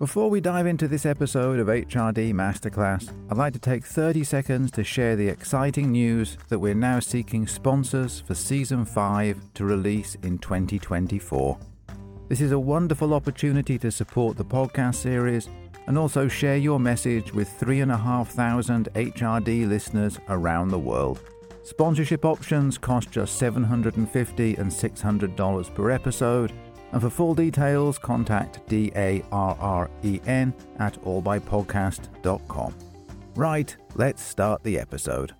Before we dive into this episode of HRD Masterclass, I'd like to take 30 seconds to share the exciting news that we're now seeking sponsors for Season 5 to release in 2024. This is a wonderful opportunity to support the podcast series and also share your message with 3,500 HRD listeners around the world. Sponsorship options cost just $750 and $600 per episode, and for full details, contact DARREN at AllBuyPodcast.com. Right, let's start the episode.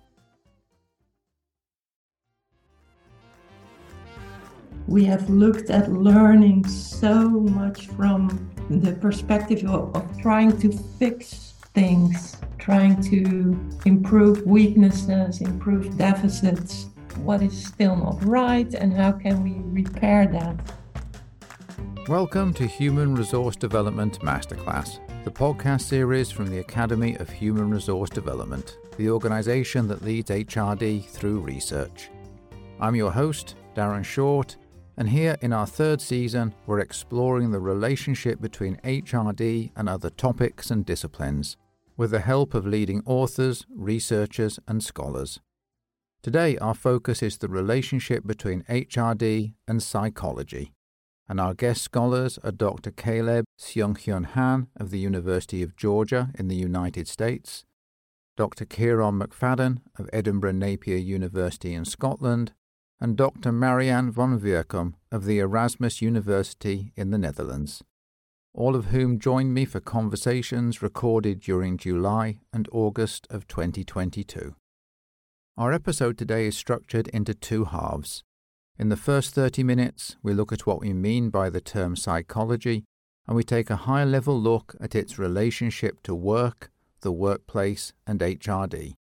We have looked at learning so much from the perspective of trying to fix things, trying to improve weaknesses, improve deficits, what is still not right, and how can we repair that. Welcome to Human Resource Development Masterclass, the podcast series from the Academy of Human Resource Development, the organization that leads HRD through research. I'm your host, Darren Short, and here in our third season, we're exploring the relationship between HRD and other topics and disciplines, with the help of leading authors, researchers, and scholars. Today, our focus is the relationship between HRD and psychology. And our guest scholars are Dr. Caleb Seung-hyun Han of the University of Georgia in the United States, Dr. Kieran McFadden of Edinburgh Napier University in Scotland, and Dr. Marianne van Woerkom of the Erasmus University in the Netherlands, all of whom joined me for conversations recorded during July and August of 2022. Our episode today is structured into two halves. In the first 30 minutes, we look at what we mean by the term psychology, and we take a high-level look at its relationship to work, the workplace, and HRD.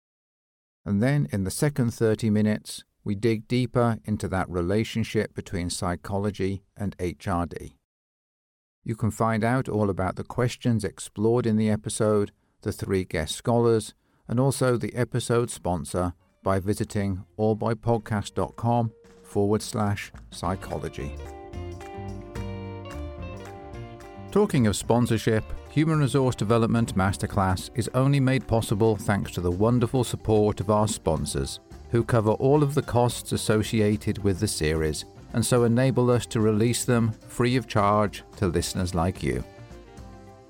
And then, in the second 30 minutes, we dig deeper into that relationship between psychology and HRD. You can find out all about the questions explored in the episode, the three guest scholars, and also the episode sponsor by visiting allbypodcast.com /psychology. Talking of sponsorship, Human Resource Development Masterclass is only made possible thanks to the wonderful support of our sponsors, who cover all of the costs associated with the series, and so enable us to release them free of charge to listeners like you.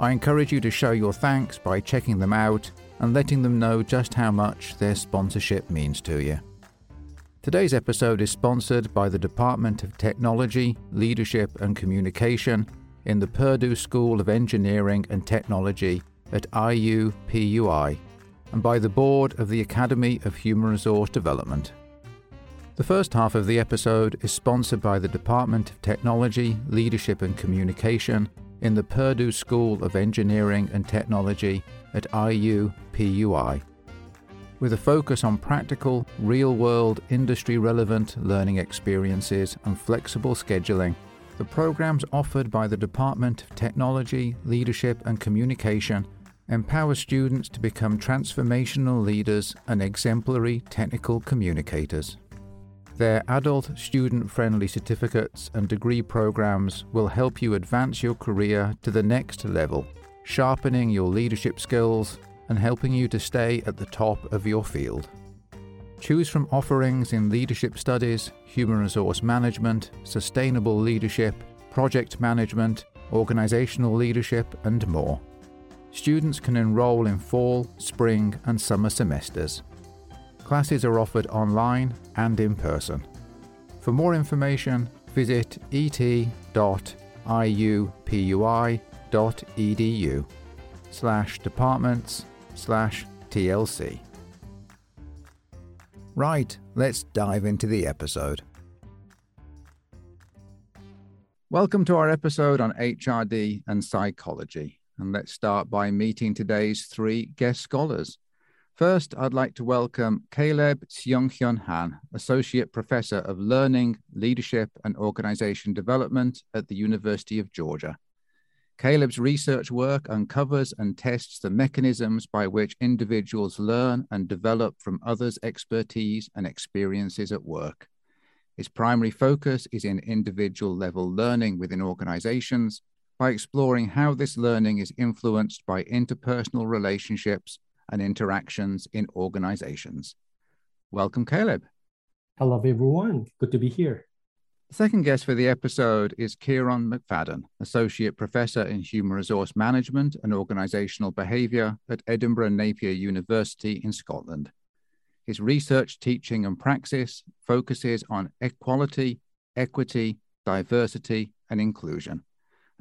I encourage you to show your thanks by checking them out and letting them know just how much their sponsorship means to you. Today's episode is sponsored by the Department of Technology, Leadership and Communication in the Purdue School of Engineering and Technology at IUPUI, and by the board of the Academy of Human Resource Development. The first half of the episode is sponsored by the Department of Technology, Leadership and Communication in the Purdue School of Engineering and Technology at IUPUI, with a focus on practical, real-world, industry-relevant learning experiences and flexible scheduling. The programs offered by the Department of Technology, Leadership and Communication empower students to become transformational leaders and exemplary technical communicators. Their adult, student-friendly certificates and degree programs will help you advance your career to the next level, sharpening your leadership skills and helping you to stay at the top of your field. Choose from offerings in leadership studies, human resource management, sustainable leadership, project management, organizational leadership, and more. Students can enroll in fall, spring, and summer semesters. Classes are offered online and in person. For more information, visit et.iupui.edu/departments/TLC. Right, let's dive into the episode. Welcome to our episode on HRD and psychology, and let's start by meeting today's three guest scholars. First, I'd like to welcome Caleb Seung-hyun Han, Associate Professor of Learning, Leadership and Organization Development at the University of Georgia. Caleb's research work uncovers and tests the mechanisms by which individuals learn and develop from others' expertise and experiences at work. His primary focus is in individual-level learning within organizations by exploring how this learning is influenced by interpersonal relationships and interactions in organizations. Welcome, Caleb. Hello, everyone. Good to be here. The second guest for the episode is Kieran McFadden, Associate Professor in Human Resource Management and Organizational Behavior at Edinburgh Napier University in Scotland. His research, teaching, and praxis focuses on equality, equity, diversity, and inclusion,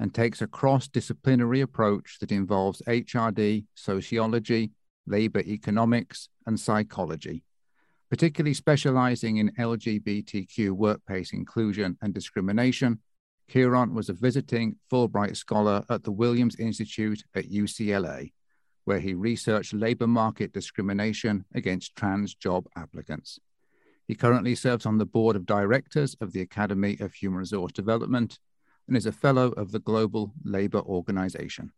and takes a cross-disciplinary approach that involves HRD, sociology, labor economics, and psychology, particularly specializing in LGBTQ workplace inclusion and discrimination. Kieran was a visiting Fulbright scholar at the Williams Institute at UCLA, where he researched labor market discrimination against trans job applicants. He currently serves on the board of directors of the Academy of Human Resource Development and is a fellow of the Global Labour Organisation.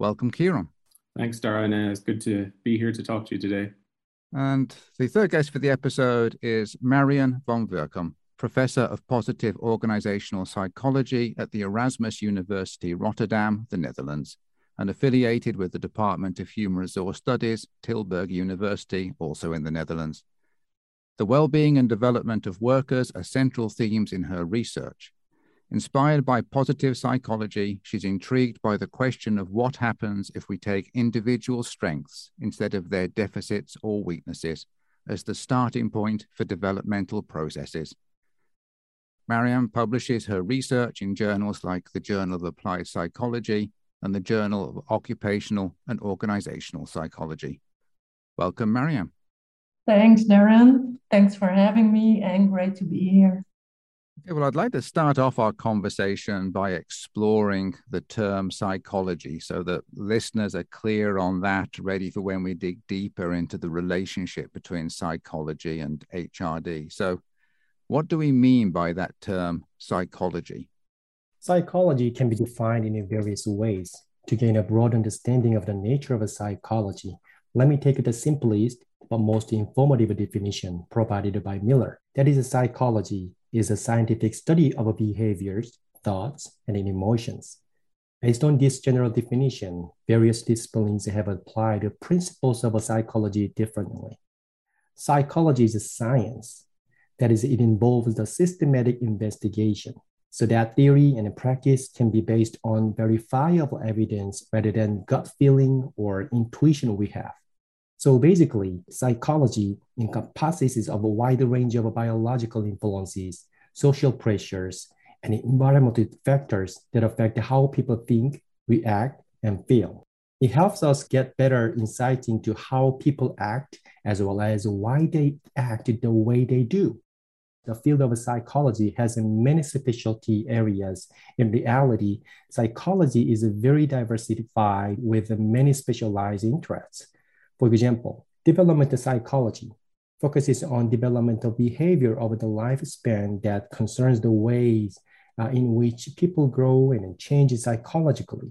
Welcome, Kieran. Thanks, Darren. It's good to be here to talk to you today. And the third guest for the episode is Marianne van Woerkom, Professor of Positive Organisational Psychology at the Erasmus University Rotterdam, the Netherlands, and affiliated with the Department of Human Resource Studies, Tilburg University, also in the Netherlands. The well-being and development of workers are central themes in her research. Inspired by positive psychology, she's intrigued by the question of what happens if we take individual strengths instead of their deficits or weaknesses as the starting point for developmental processes. Marianne publishes her research in journals like the Journal of Applied Psychology and the Journal of Occupational and Organizational Psychology. Welcome, Marianne. Thanks, Darren. Thanks for having me, and great to be here. Okay, well, I'd like to start off our conversation by exploring the term psychology so that listeners are clear on that, ready for when we dig deeper into the relationship between psychology and HRD. So what do we mean by that term psychology? Psychology can be defined in various ways. To gain a broad understanding of the nature of a psychology, let me take the simplest but most informative definition provided by Miller. That is, psychology is a scientific study of behaviors, thoughts, and emotions. Based on this general definition, various disciplines have applied the principles of psychology differently. Psychology is a science. That is, it involves a systematic investigation so that theory and practice can be based on verifiable evidence rather than gut feeling or intuition we have. So basically, psychology encompasses a wide range of biological influences, social pressures, and environmental factors that affect how people think, react, and feel. It helps us get better insight into how people act, as well as why they act the way they do. The field of psychology has many specialty areas. In reality, psychology is very diversified with many specialized interests. For example, developmental psychology focuses on developmental behavior over the lifespan that concerns the ways in which people grow and change psychologically.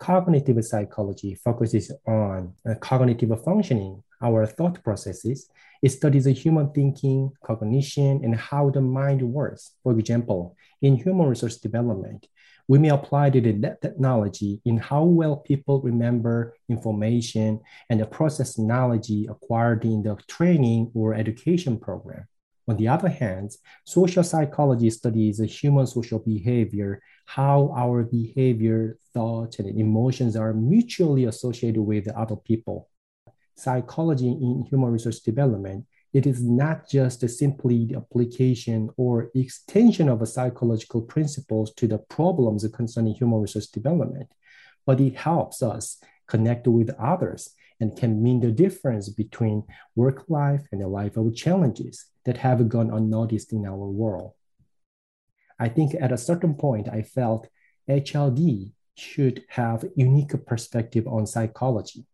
Cognitive psychology focuses on cognitive functioning, our thought processes. It studies human thinking, cognition, and how the mind works. For example, in human resource development, we may apply the technology in how well people remember information and the process knowledge acquired in the training or education program. On the other hand, social psychology studies human social behavior, how our behavior, thoughts, and emotions are mutually associated with other people. Psychology in human resource development, it is not just simply the application or extension of psychological principles to the problems concerning human resource development, but it helps us connect with others and can mean the difference between work life and the life of challenges that have gone unnoticed in our world. I think at a certain point, I felt HRD should have a unique perspective on psychology.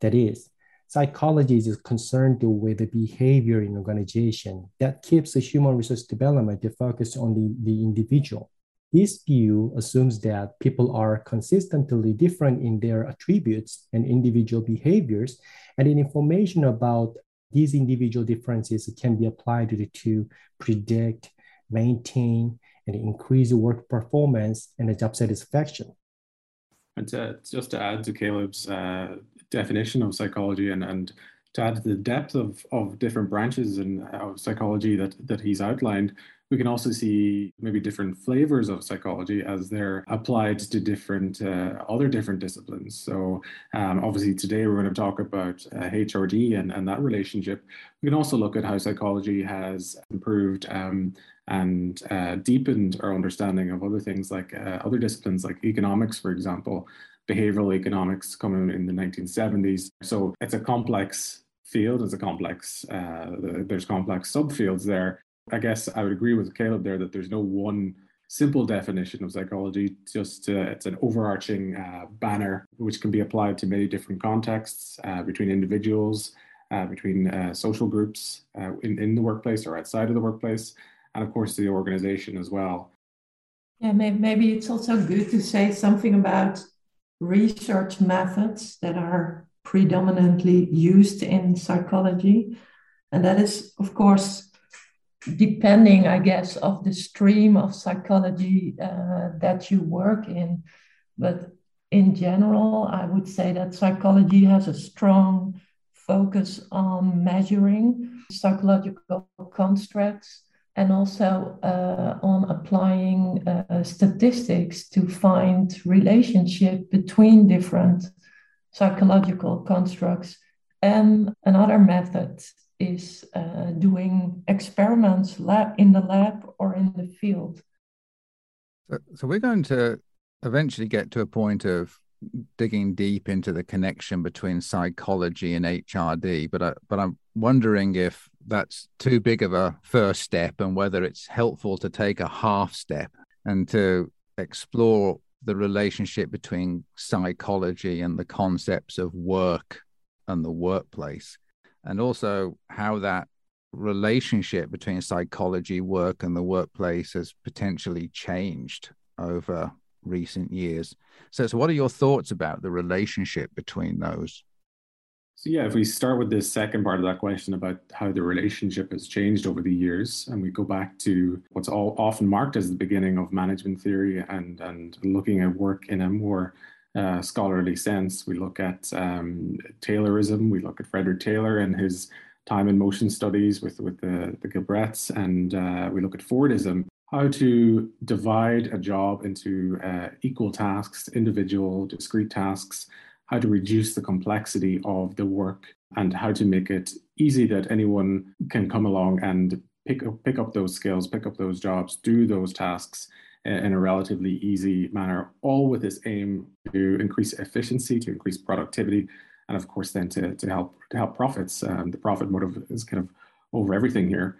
That is, psychology is concerned with the behavior in organization that keeps the human resource development focused on the individual. This view assumes that people are consistently different in their attributes and individual behaviors, and information about these individual differences can be applied to predict, maintain, and increase work performance and job satisfaction. And just to add to Caleb's definition of psychology and to add to the depth of different branches and of psychology that he's outlined, we can also see maybe different flavors of psychology as they're applied to different other different disciplines. So obviously today we're going to talk about HRD and that relationship. We can also look at how psychology has improved and deepened our understanding of other things like other disciplines like economics, for example, behavioral economics coming in the 1970s. So it's a complex field. It's a complex, there's complex subfields there. I guess I would agree with Caleb there that there's no one simple definition of psychology, just it's an overarching banner which can be applied to many different contexts between individuals, between social groups in the workplace or outside of the workplace, and of course to the organization as well. Yeah, maybe it's also good to say something about research methods that are predominantly used in psychology, and that is, of course, depending, I guess, of the stream of psychology that you work in. But in general, I would say that psychology has a strong focus on measuring psychological constructs and also on applying statistics to find relationship between different psychological constructs. And another method is doing experiments in the lab or in the field. So we're going to eventually get to a point of digging deep into the connection between psychology and HRD, but I'm wondering if that's too big of a first step and whether it's helpful to take a half step and to explore the relationship between psychology and the concepts of work and the workplace. And also how that relationship between psychology, work, and the workplace has potentially changed over recent years. So what are your thoughts about the relationship between those? So yeah, if we start with this second part of that question about how the relationship has changed over the years, and we go back to what's often marked as the beginning of management theory and looking at work in a more scholarly sense. We look at Taylorism, we look at Frederick Taylor and his time and motion studies with the Gilbreths, and we look at Fordism, how to divide a job into equal tasks, individual, discrete tasks, how to reduce the complexity of the work, and how to make it easy that anyone can come along and pick up those skills, pick up those jobs, do those tasks in a relatively easy manner, all with this aim to increase efficiency, to increase productivity, and of course then to help profits. The profit motive is kind of over everything here.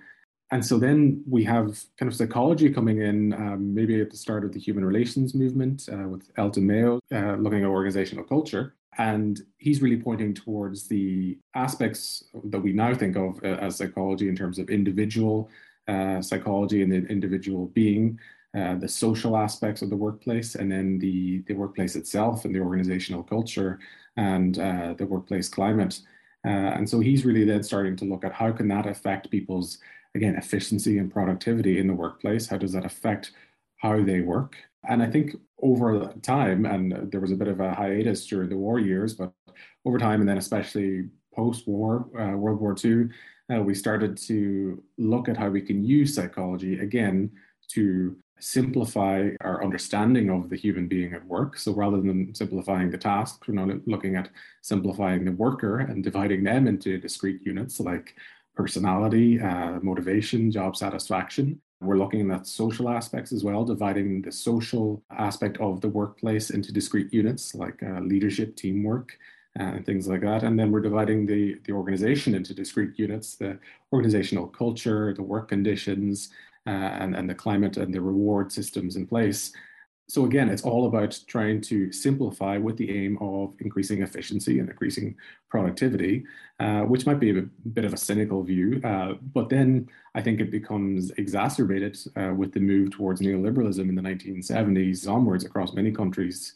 And so then we have kind of psychology coming in, maybe at the start of the human relations movement with Elton Mayo, looking at organizational culture. And he's really pointing towards the aspects that we now think of as psychology in terms of individual psychology and the individual being, the social aspects of the workplace, and then the workplace itself and the organizational culture and the workplace climate. And so he's really then starting to look at how can that affect people's, again, efficiency and productivity in the workplace? How does that affect how they work? And I think over time, and there was a bit of a hiatus during the war years, but over time, and then especially post-war, World War II, we started to look at how we can use psychology, again, to simplify our understanding of the human being at work. So rather than simplifying the tasks, we're now looking at simplifying the worker and dividing them into discrete units like personality, motivation, job satisfaction. We're looking at social aspects as well, dividing the social aspect of the workplace into discrete units like leadership, teamwork, and things like that. And then we're dividing the organization into discrete units, the organizational culture, the work conditions, and the climate and the reward systems in place. So again, it's all about trying to simplify with the aim of increasing efficiency and increasing productivity, which might be a bit of a cynical view, but then I think it becomes exacerbated with the move towards neoliberalism in the 1970s onwards across many countries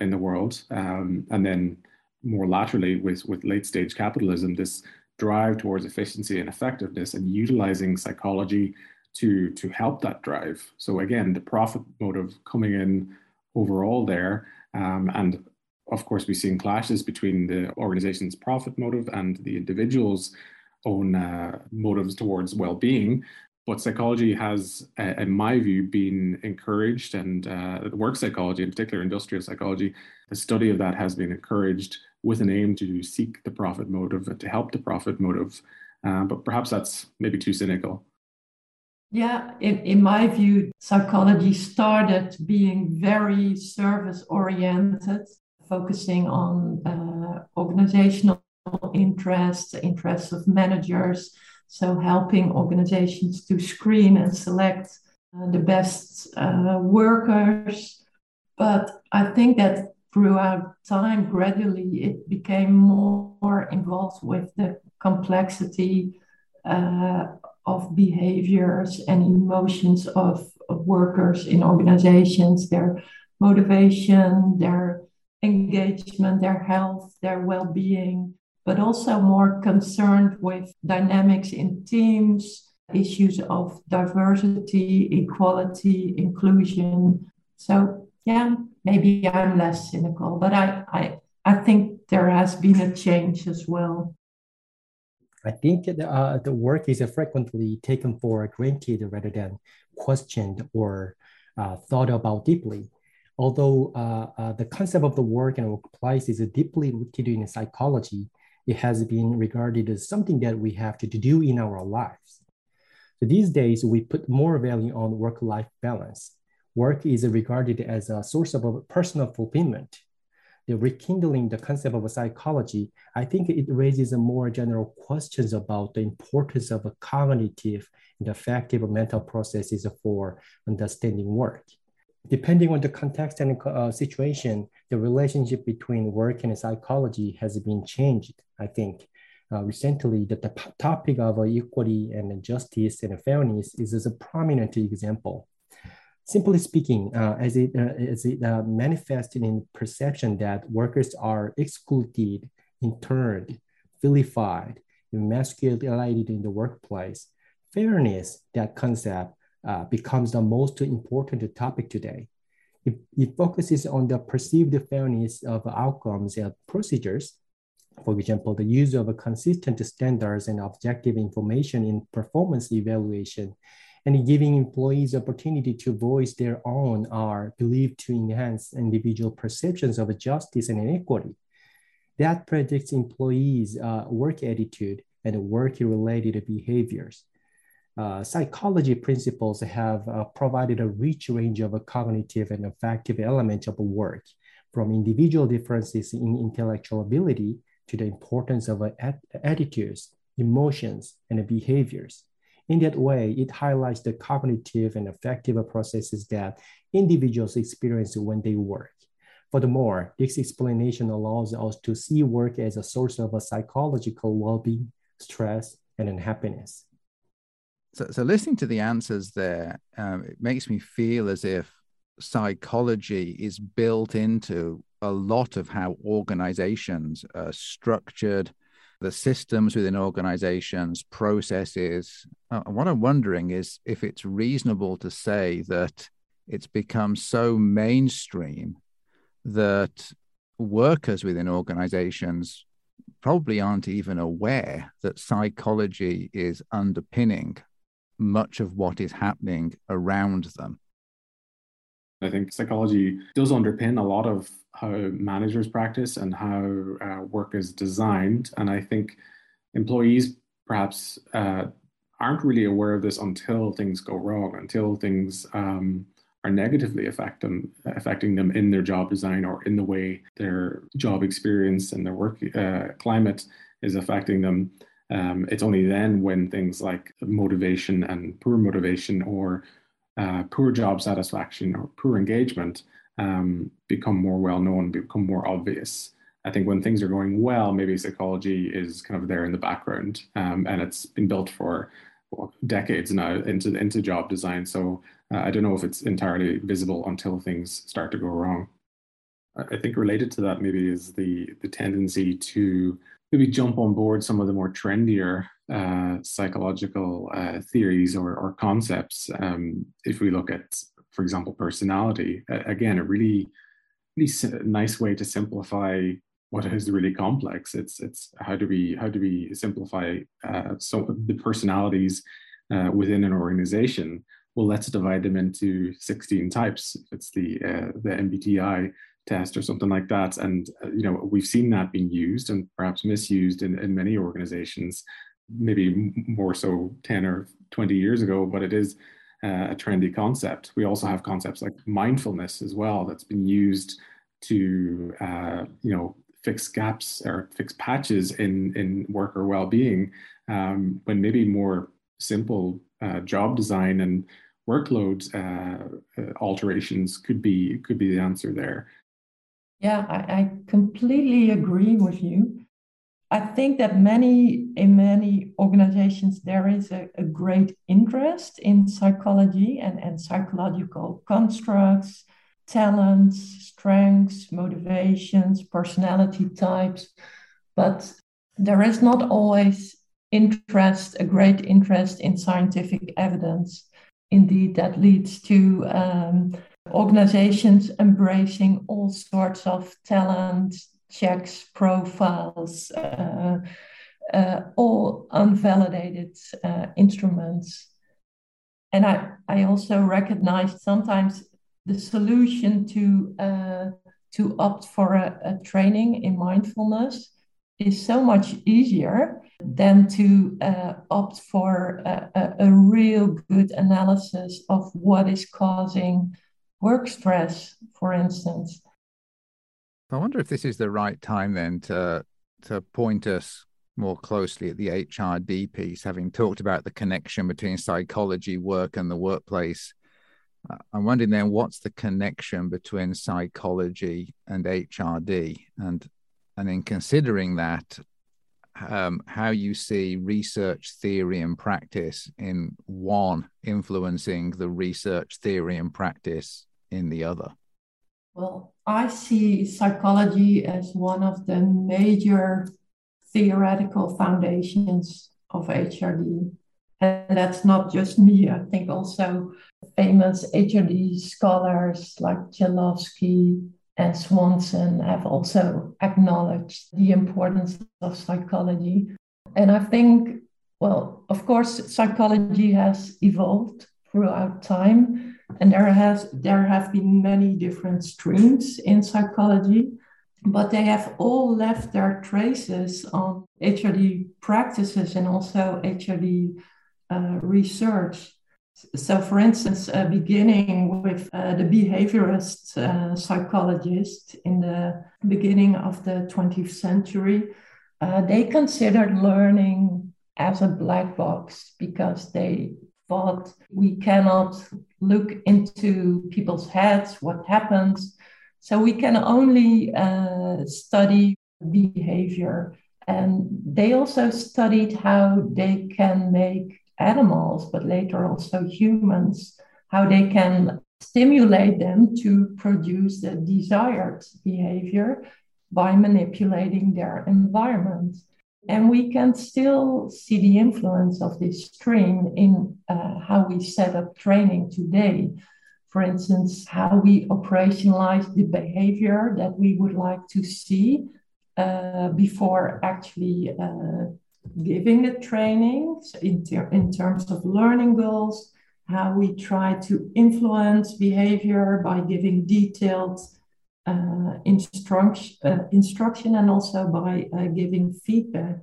in the world, and then more laterally with late-stage capitalism, this drive towards efficiency and effectiveness and utilizing psychology to help that drive. So again, the profit motive coming in overall there, And of course, we've seen clashes between the organization's profit motive and the individual's own motives towards well-being. But psychology has, in my view, been encouraged, and work psychology, in particular industrial psychology, the study of that has been encouraged with an aim to seek the profit motive, to help the profit motive. But perhaps that's maybe too cynical. Yeah, in my view, psychology started being very service-oriented, focusing on organizational interests, the interests of managers. So helping organizations to screen and select the best workers. But I think that throughout time, gradually, it became more involved with the complexity of behaviors and emotions of workers in organizations, their motivation, their engagement, their health, their well-being, but also more concerned with dynamics in teams, issues of diversity, equality, inclusion. So yeah, maybe I'm less cynical, but I think there has been a change as well. I think the work is frequently taken for granted rather than questioned or thought about deeply. Although the concept of the work and workplace is deeply rooted in psychology, it has been regarded as something that we have to do in our lives. So these days, we put more value on work-life balance. Work is regarded as a source of personal fulfillment. The rekindling the concept of psychology, I think it raises more general questions about the importance of cognitive and effective mental processes for understanding work. Depending on the context and situation, the relationship between work and psychology has been changed, I think. Recently, the topic of equity and justice and fairness is a prominent example. Simply speaking, as it manifested in perception that workers are excluded, interned, vilified, emasculated in the workplace, fairness, that concept, becomes the most important topic today. It focuses on the perceived fairness of outcomes and procedures. For example, the use of consistent standards and objective information in performance evaluation and giving employees opportunity to voice their own are believed to enhance individual perceptions of justice and inequity. That predicts employees' work attitude and work-related behaviors. Psychology principles have provided a rich range of cognitive and affective elements of work, from individual differences in intellectual ability to the importance of attitudes, emotions, and behaviors. In that way, it highlights the cognitive and affective processes that individuals experience when they work. Furthermore, this explanation allows us to see work as a source of a psychological well-being, stress, and unhappiness. So listening to the answers there, it makes me feel as if psychology is built into a lot of how organizations are structured, the systems within organizations, processes. What I'm wondering is if it's reasonable to say that it's become so mainstream that workers within organizations probably aren't even aware that psychology is underpinning much of what is happening around them. I think psychology does underpin a lot of how managers practice and how work is designed. And I think employees perhaps aren't really aware of this until things go wrong, until things are negatively affecting them in their job design or in the way their job experience and their work climate is affecting them. It's only then when things like motivation and poor motivation or poor job satisfaction or poor engagement become more well-known, become more obvious. I think when things are going well, maybe psychology is kind of there in the background, and it's been built for decades now into job design. So I don't know if it's entirely visible until things start to go wrong. I think related to that maybe is the tendency to maybe jump on board some of the more trendier psychological theories or concepts. If we look at, for example, personality, again, a really pretty nice way to simplify what is really complex. It's how do we simplify so the personalities within an organization? Well, let's divide them into 16 types. It's the MBTI test or something like that. And we've seen that being used and perhaps misused in many organizations, maybe more so 10 or 20 years ago, but it is a trendy concept. We also have concepts like mindfulness as well that's been used to fix gaps or fix patches in worker well-being, when maybe more simple job design and workload alterations could be the answer there. Yeah, I completely agree with you. I think that in many organizations, there is a great interest in psychology and psychological constructs, talents, strengths, motivations, personality types, but there is not always a great interest in scientific evidence. Indeed, that leads to organizations embracing all sorts of talent checks, profiles, all unvalidated instruments. And I also recognize sometimes the solution to opt for a training in mindfulness is so much easier than to opt for a real good analysis of what is causing work stress, for instance. I wonder if this is the right time then to point us more closely at the HRD piece, having talked about the connection between psychology, work and the workplace. I'm wondering then, what's the connection between psychology and HRD? And in considering that, how you see research theory and practice in one influencing the research theory and practice in the other? Well, I see psychology as one of the major theoretical foundations of HRD. And that's not just me. I think also famous HRD scholars like Chalofsky and Swanson have also acknowledged the importance of psychology. And I think, well, of course, psychology has evolved throughout time, and there have been many different streams in psychology, but they have all left their traces on HRD practices and also HRD research. So, for instance, beginning with the behaviorist psychologists in the beginning of the 20th century, they considered learning as a black box because they thought we cannot look into people's heads, what happens. So we can only study behavior. And they also studied how they can make animals, but later also humans, how they can stimulate them to produce the desired behavior by manipulating their environment. And we can still see the influence of this stream in how we set up training today. For instance, how we operationalize the behavior that we would like to see before actually giving the training, so in terms of learning goals, how we try to influence behavior by giving detailed instruction and also by giving feedback.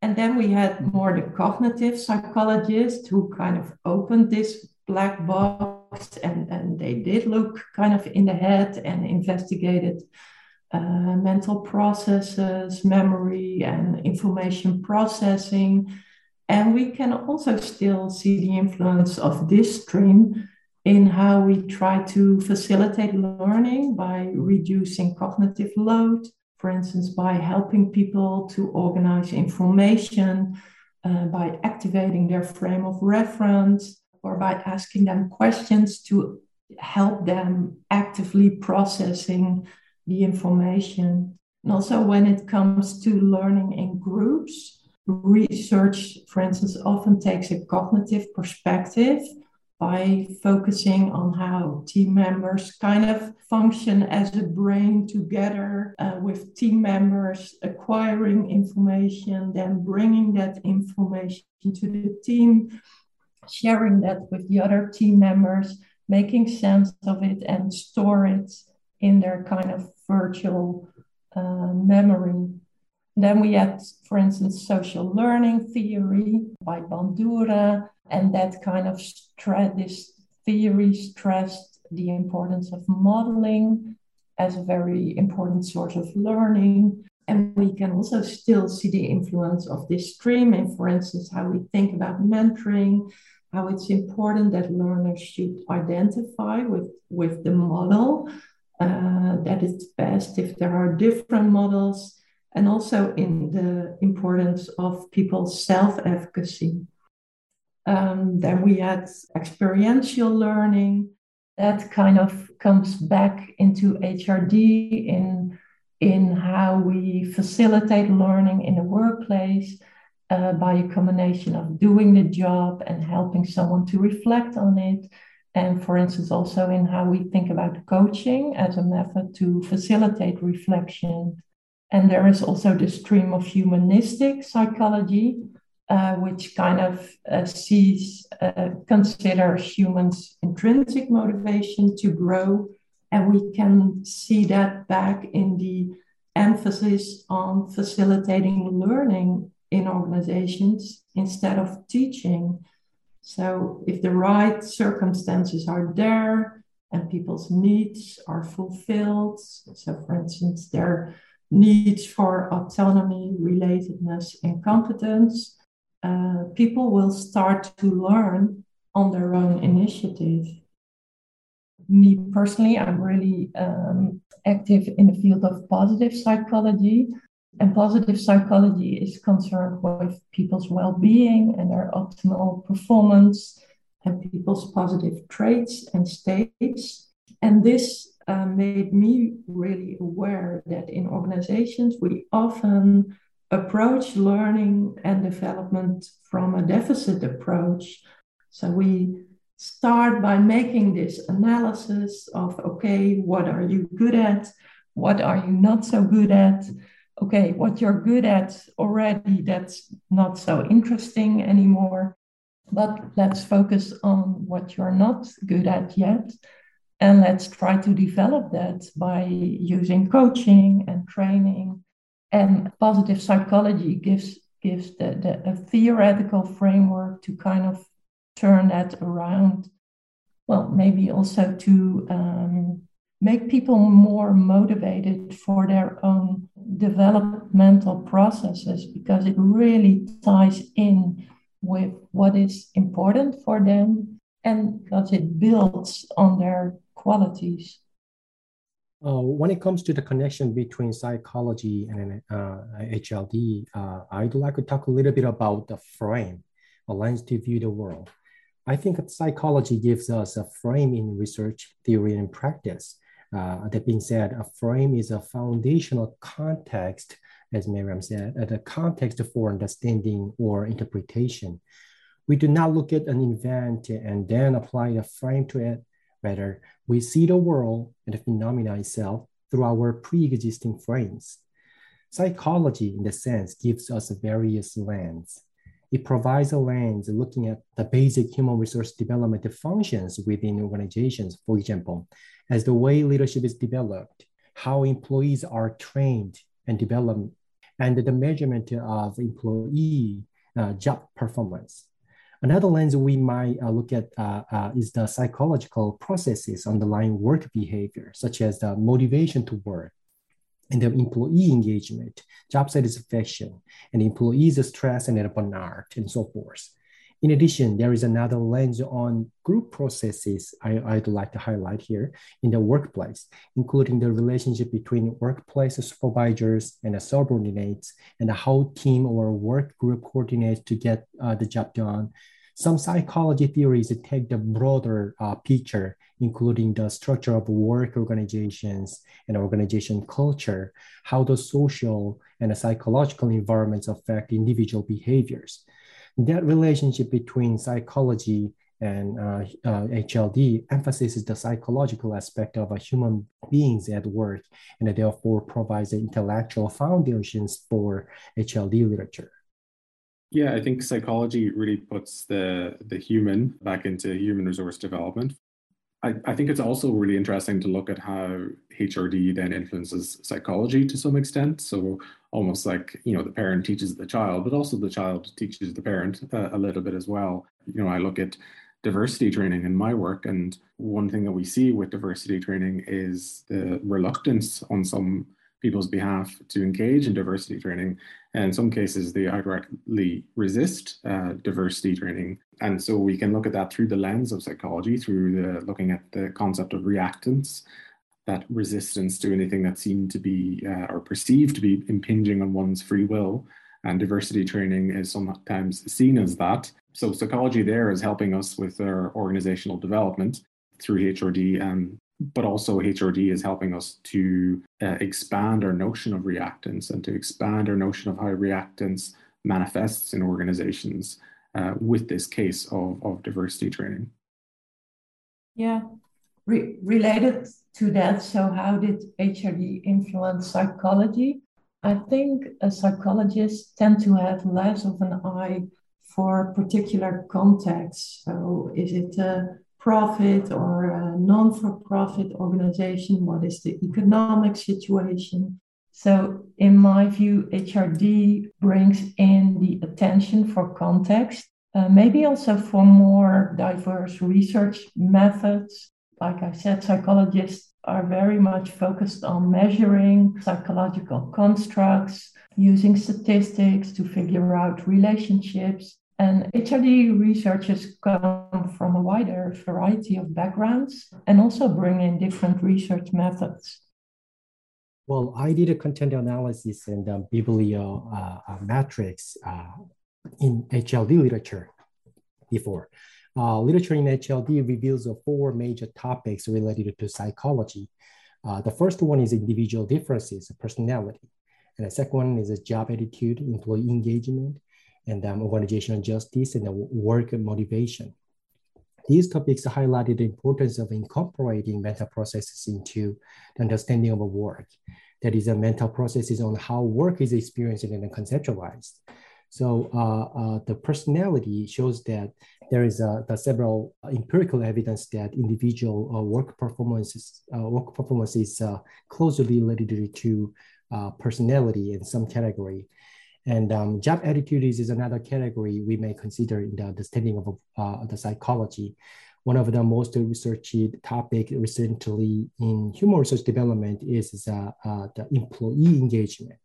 And then we had more the cognitive psychologists who kind of opened this black box and they did look kind of in the head and investigated mental processes, memory and information processing. And we can also still see the influence of this stream in how we try to facilitate learning by reducing cognitive load, for instance, by helping people to organize information, by activating their frame of reference, or by asking them questions to help them actively processing the information. And also when it comes to learning in groups, research, for instance, often takes a cognitive perspective by focusing on how team members kind of function as a brain together with team members acquiring information, then bringing that information to the team, sharing that with the other team members, making sense of it and store it in their kind of virtual memory. Then we had, for instance, social learning theory by Bandura, and that kind of this theory stressed the importance of modeling as a very important source of learning. And we can also still see the influence of this stream in, for instance, how we think about mentoring, how it's important that learners should identify with the model, that it's best if there are different models, and also in the importance of people's self-efficacy. Then we had experiential learning. That kind of comes back into HRD in how we facilitate learning in the workplace by a combination of doing the job and helping someone to reflect on it. And for instance, also in how we think about coaching as a method to facilitate reflection. And there is also the stream of humanistic psychology, which kind of considers humans' intrinsic motivation to grow. And we can see that back in the emphasis on facilitating learning in organizations instead of teaching. So if the right circumstances are there and people's needs are fulfilled, so for instance, their needs for autonomy, relatedness, and competence, people will start to learn on their own initiative. Me personally, I'm really active in the field of positive psychology. And positive psychology is concerned with people's well-being and their optimal performance and people's positive traits and states. And this made me really aware that in organizations, we often approach learning and development from a deficit approach. So we start by making this analysis of, okay, what are you good at? What are you not so good at? Okay, what you're good at already, that's not so interesting anymore. But let's focus on what you're not good at yet. And let's try to develop that by using coaching and training. And positive psychology gives a theoretical framework to kind of turn that around. Well, maybe also to make people more motivated for their own developmental processes, because it really ties in with what is important for them and because it builds on their qualities. When it comes to the connection between psychology and HRD, I'd like to talk a little bit about the frame, a lens to view the world. I think that psychology gives us a frame in research, theory, and practice. That being said, a frame is a foundational context, as Miriam said, the context for understanding or interpretation. We do not look at an event and then apply the frame to it. Rather, we see the world and the phenomena itself through our pre-existing frames. Psychology, in the sense, gives us various lenses. It provides a lens looking at the basic human resource development functions within organizations, for example, as the way leadership is developed, how employees are trained and developed, and the measurement of employee job performance. Another lens we might look at is the psychological processes underlying work behavior, such as the motivation to work and the employee engagement, job satisfaction, and employees' stress and burnout, and so forth. In addition, there is another lens on group processes I'd like to highlight here in the workplace, including the relationship between workplace supervisors and subordinates, and how team or work group coordinates to get the job done. Some psychology theories take the broader picture, including the structure of work organizations and organization culture, how the social and the psychological environments affect individual behaviors. That relationship between psychology and HLD emphasizes the psychological aspect of human beings at work, and therefore provides the intellectual foundations for HLD literature. Yeah, I think psychology really puts the human back into human resource development. I think it's also really interesting to look at how HRD then influences psychology to some extent. So almost like, you know, the parent teaches the child, but also the child teaches the parent a little bit as well. You know, I look at diversity training in my work, and one thing that we see with diversity training is the reluctance on some people's behalf to engage in diversity training. And in some cases, they outrightly resist diversity training. And so we can look at that through the lens of psychology, through looking at the concept of reactance, that resistance to anything that seemed to be or perceived to be impinging on one's free will. And diversity training is sometimes seen as that. So psychology there is helping us with our organizational development through HRD, but also HRD is helping us to expand our notion of reactance and to expand our notion of how reactance manifests in organizations with this case of diversity training. Yeah. Related to that, so how did HRD influence psychology? I think psychologists tend to have less of an eye for particular contexts. So is it a profit or a non-for-profit organization? What is the economic situation? So in my view, HRD brings in the attention for context, maybe also for more diverse research methods. Like I said, psychologists are very much focused on measuring psychological constructs, using statistics to figure out relationships. And HRD researchers come from a wider variety of backgrounds and also bring in different research methods. Well, I did a content analysis and bibliometrics in HLD literature before. Literature in HLD reveals four major topics related to psychology. The first one is individual differences, personality. And the second one is job attitude, employee engagement, and organizational justice, and work motivation. These topics highlighted the importance of incorporating mental processes into the understanding of work. That is, a mental processes on how work is experienced and conceptualized. So the personality shows that there is the several empirical evidence that individual work performance is closely related to personality in some category. And job attitude is another category we may consider in the understanding of the psychology. One of the most researched topics recently in human resource development is the employee engagement.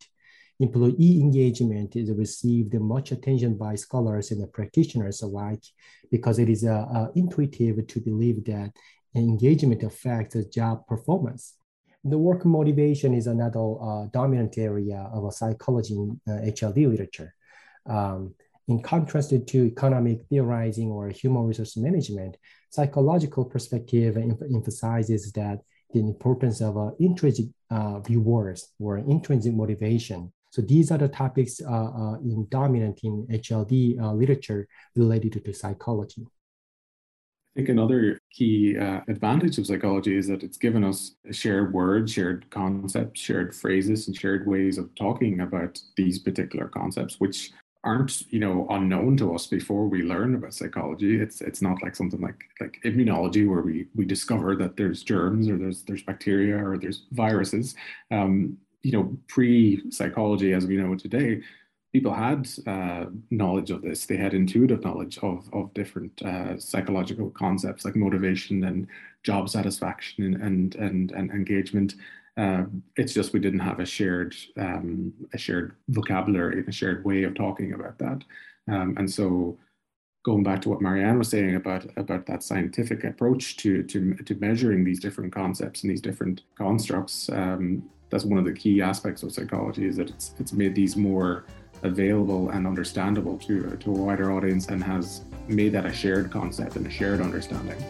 Employee engagement is received much attention by scholars and practitioners alike because it is intuitive to believe that engagement affects job performance. The work motivation is another dominant area of psychology in HLD literature. In contrast to economic theorizing or human resource management, psychological perspective emphasizes that the importance of intrinsic rewards or intrinsic motivation. So these are the topics dominant in HLD literature related to psychology. I think another key advantage of psychology is that it's given us shared words, shared concepts, shared phrases, and shared ways of talking about these particular concepts, which aren't, you know, unknown to us before we learn about psychology. It's not like something like immunology where we discover that there's germs or there's bacteria or there's viruses. You know, pre-psychology as we know today, people had knowledge of this. They had intuitive knowledge of different psychological concepts like motivation and job satisfaction and engagement. It's just we didn't have a shared vocabulary and a shared way of talking about that. And so, going back to what Marianne was saying about that scientific approach to measuring these different concepts and these different constructs, that's one of the key aspects of psychology is that it's made these more available and understandable to a wider audience and has made that a shared concept and a shared understanding.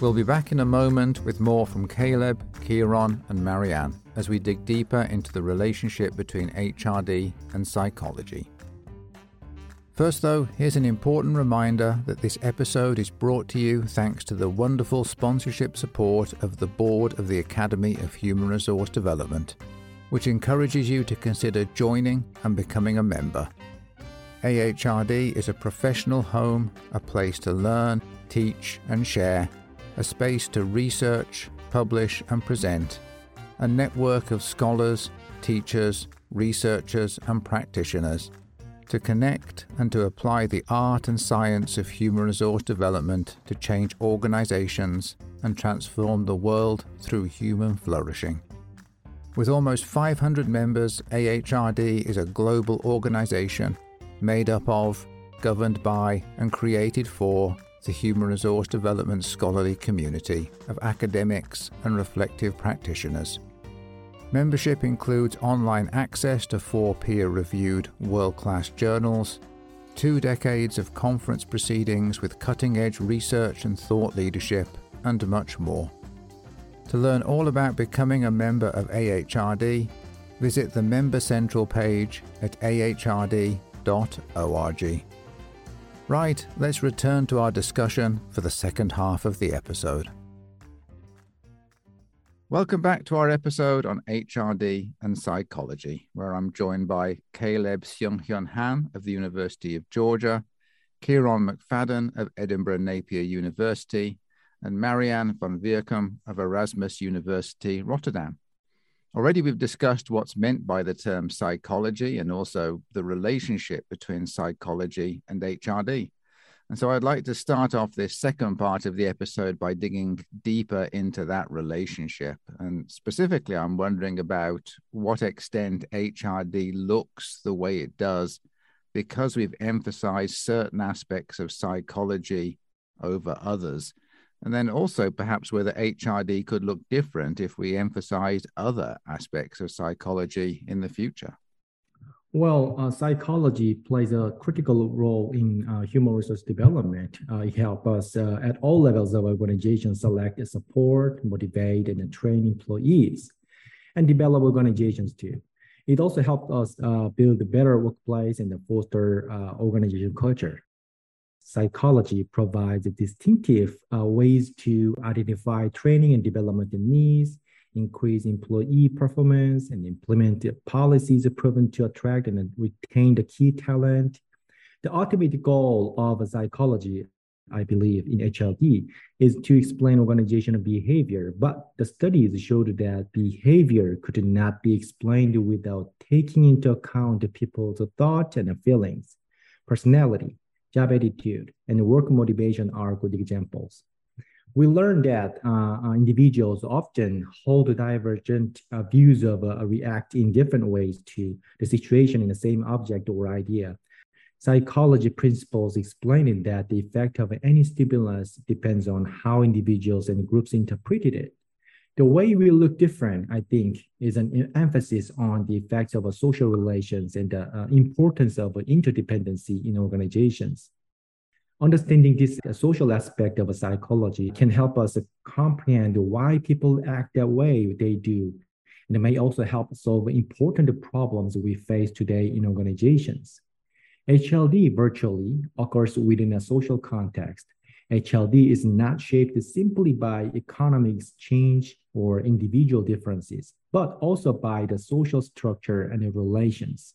We'll be back in a moment with more from Caleb, Kieran, and Marianne. as we dig deeper into the relationship between HRD and psychology. First, though, here's an important reminder that this episode is brought to you thanks to the wonderful sponsorship support of the board of the Academy of Human Resource Development, which encourages you to consider joining and becoming a member. AHRD is a professional home, a place to learn, teach and share, a space to research, publish and present, a network of scholars, teachers, researchers and practitioners to connect and to apply the art and science of human resource development to change organizations and transform the world through human flourishing. With almost 500 members, AHRD is a global organization made up of, governed by, and created for the human resource development scholarly community of academics and reflective practitioners. Membership includes online access to 4 peer-reviewed world-class journals, 2 decades of conference proceedings with cutting-edge research and thought leadership, and much more. To learn all about becoming a member of AHRD, visit the Member Central page at ahrd.org. Right, let's return to our discussion for the second half of the episode. Welcome back to our episode on HRD and psychology, where I'm joined by Caleb Seung-hyun Han of the University of Georgia, Kieran McFadden of Edinburgh Napier University, and Marianne van Woerkom of Erasmus University Rotterdam. Already we've discussed what's meant by the term psychology and also the relationship between psychology and HRD. And so I'd like to start off this second part of the episode by digging deeper into that relationship. And specifically, I'm wondering about what extent HRD looks the way it does because we've emphasized certain aspects of psychology over others. And then also perhaps whether HRD could look different if we emphasized other aspects of psychology in the future. Well, psychology plays a critical role in human resource development. It helps us at all levels of organizations select and support, motivate, and train employees and develop organizations too. It also helps us build a better workplace and foster organization culture. Psychology provides distinctive ways to identify training and development needs, increase employee performance, and implement policies proven to attract and retain the key talent. The ultimate goal of psychology, I believe, in HRD is to explain organizational behavior, but the studies showed that behavior could not be explained without taking into account the people's thoughts and feelings. Personality, job attitude, and work motivation are good examples. We learned that individuals often hold divergent views of react in different ways to the situation in the same object or idea. Psychology principles explaining that the effect of any stimulus depends on how individuals and groups interpreted it. The way we look different, I think, is an emphasis on the effects of social relations and the importance of interdependency in organizations. Understanding this social aspect of psychology can help us comprehend why people act the way they do, and it may also help solve important problems we face today in organizations. HRD virtually occurs within a social context. HRD is not shaped simply by economic exchange or individual differences, but also by the social structure and the relations.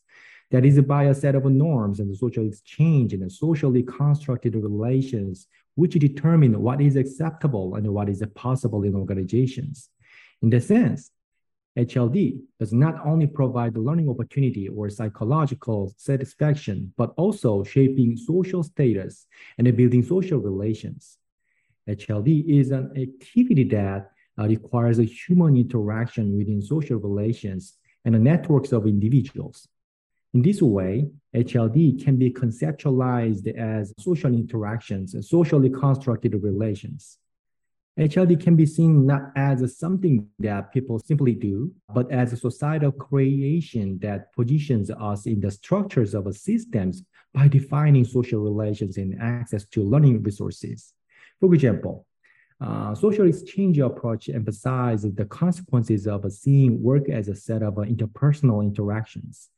That is by a set of norms and the social exchange and the socially constructed relations, which determine what is acceptable and what is possible in organizations. In that sense, HRD does not only provide learning opportunity or psychological satisfaction, but also shaping social status and building social relations. HRD is an activity that requires a human interaction within social relations and the networks of individuals. In this way, HRD can be conceptualized as social interactions and socially constructed relations. HRD can be seen not as something that people simply do, but as a societal creation that positions us in the structures of systems by defining social relations and access to learning resources. For example, Social exchange approach emphasizes the consequences of seeing work as a set of interpersonal interactions.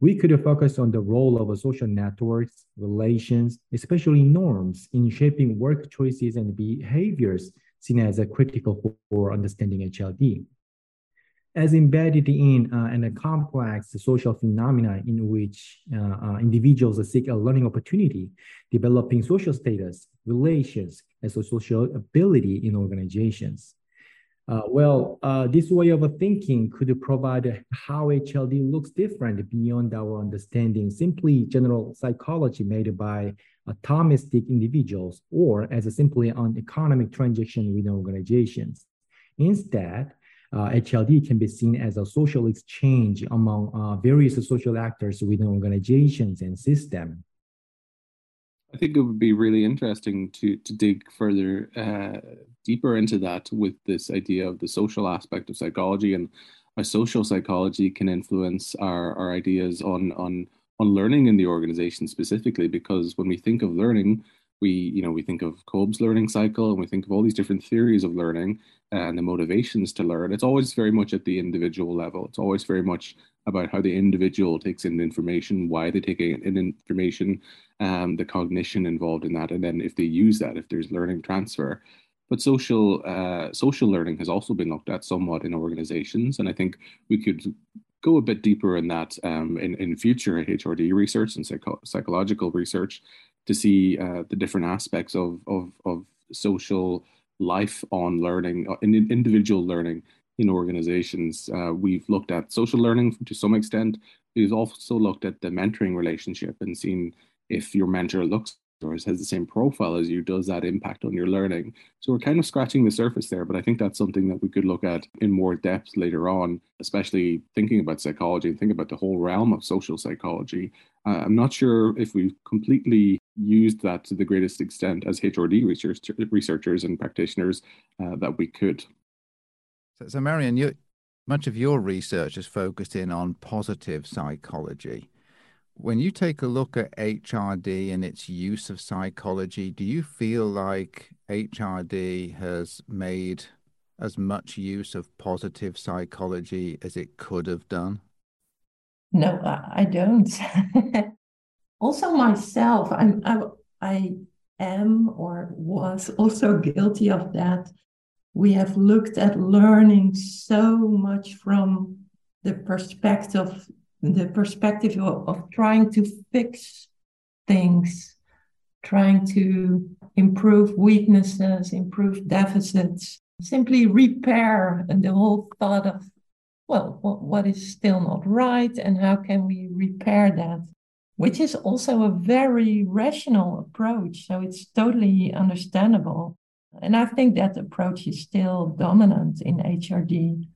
We could focus on the role of social networks, relations, especially norms, in shaping work choices and behaviors, seen as critical for understanding HRD. As embedded in a complex social phenomena in which individuals seek a learning opportunity, developing social status, relations, and social ability in organizations. This way of thinking could provide how HRD looks different beyond our understanding, simply general psychology made by atomistic individuals or as simply an economic transaction within organizations. Instead, HRD can be seen as a social exchange among various social actors within organizations and systems. I think it would be really interesting to dig further, deeper into that with this idea of the social aspect of psychology and how social psychology can influence our ideas on learning in the organization specifically, because when we think of learning, we think of Kolb's learning cycle, and we think of all these different theories of learning and the motivations to learn. It's always very much at the individual level. It's always very much about how the individual takes in information, why they take in information, the cognition involved in that, and then if they use that, if there's learning transfer. But social learning has also been looked at somewhat in organizations, and I think we could go a bit deeper in that in future HRD research and psychological research, to see the different aspects of social life on learning, individual learning in organizations. We've looked at social learning to some extent. We've also looked at the mentoring relationship and seen if your mentor looks or has the same profile as you, does that impact on your learning? So we're kind of scratching the surface there, but I think that's something that we could look at in more depth later on, especially thinking about psychology and thinking about the whole realm of social psychology. I'm not sure if we've completely used that to the greatest extent as HRD researchers and practitioners that we could. So Marianne, much of your research is focused in on positive psychology. When you take a look at HRD and its use of psychology, do you feel like HRD has made as much use of positive psychology as it could have done? No, I don't. Also myself, I am or was also guilty of that. We have looked at learning so much from the perspective of trying to fix things, trying to improve weaknesses, improve deficits, simply repair, and the whole thought of, well, what is still not right and how can we repair that? Which is also a very rational approach. So it's totally understandable. And I think that approach is still dominant in HRD.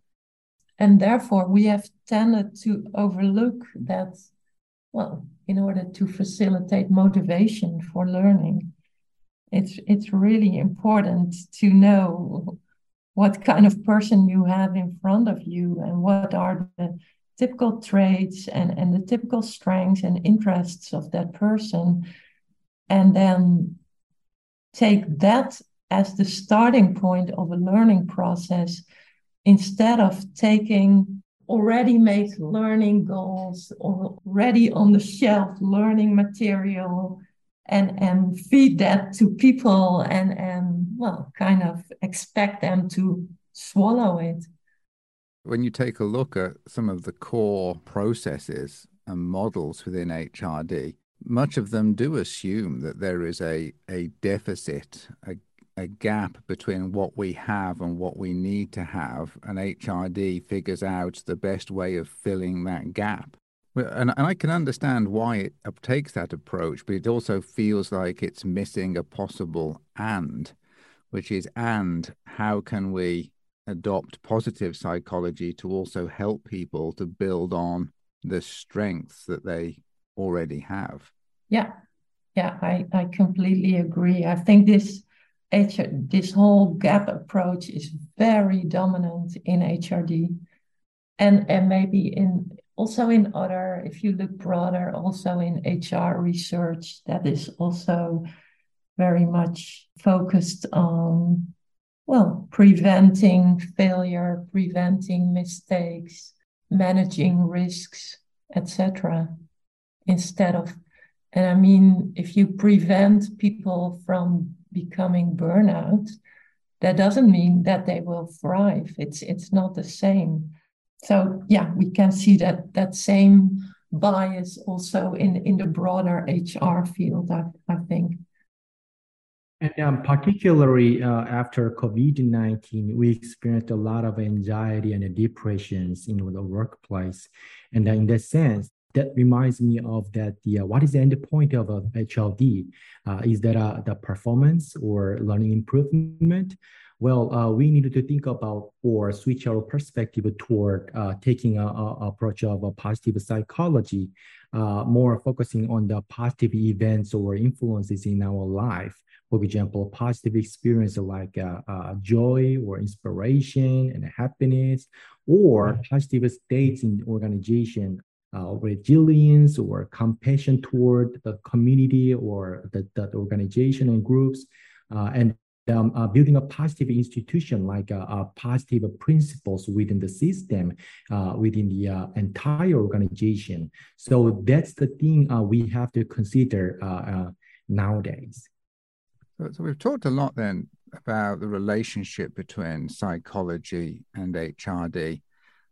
And therefore, we have tended to overlook that, well, in order to facilitate motivation for learning, it's really important to know what kind of person you have in front of you and what are the typical traits and the typical strengths and interests of that person, and then take that as the starting point of a learning process instead of taking already made learning goals, already on the shelf learning material, and feed that to people and kind of expect them to swallow it. When you take a look at some of the core processes and models within HRD, much of them do assume that there is a deficit, a gap between what we have and what we need to have, and HRD figures out the best way of filling that gap. And I can understand why it takes that approach, but it also feels like it's missing a possible and how can we adopt positive psychology to also help people to build on the strengths that they already have. Yeah, I completely agree. I think this whole gap approach is very dominant in HRD, and maybe also in other, if you look broader, also in HR research that is also very much focused on well, preventing failure, preventing mistakes, managing risks, etc. Instead of, and I mean, if you prevent people from becoming burnout, that doesn't mean that they will thrive. It's not the same. So yeah, we can see that same bias also in the broader HR field, I think. And particularly after COVID-19, we experienced a lot of anxiety and depressions in the workplace. And in that sense, that reminds me of that. What is the end point of HRD? Is that the performance or learning improvement? Well, we needed to think about or switch our perspective toward taking an approach of a positive psychology, more focusing on the positive events or influences in our life. For example, positive experiences like joy or inspiration and happiness, or positive states in organization, resilience or compassion toward the community or the organization and groups, and building a positive institution like positive principles within the system, within the entire organization. So that's the thing we have to consider nowadays. So we've talked a lot then about the relationship between psychology and HRD.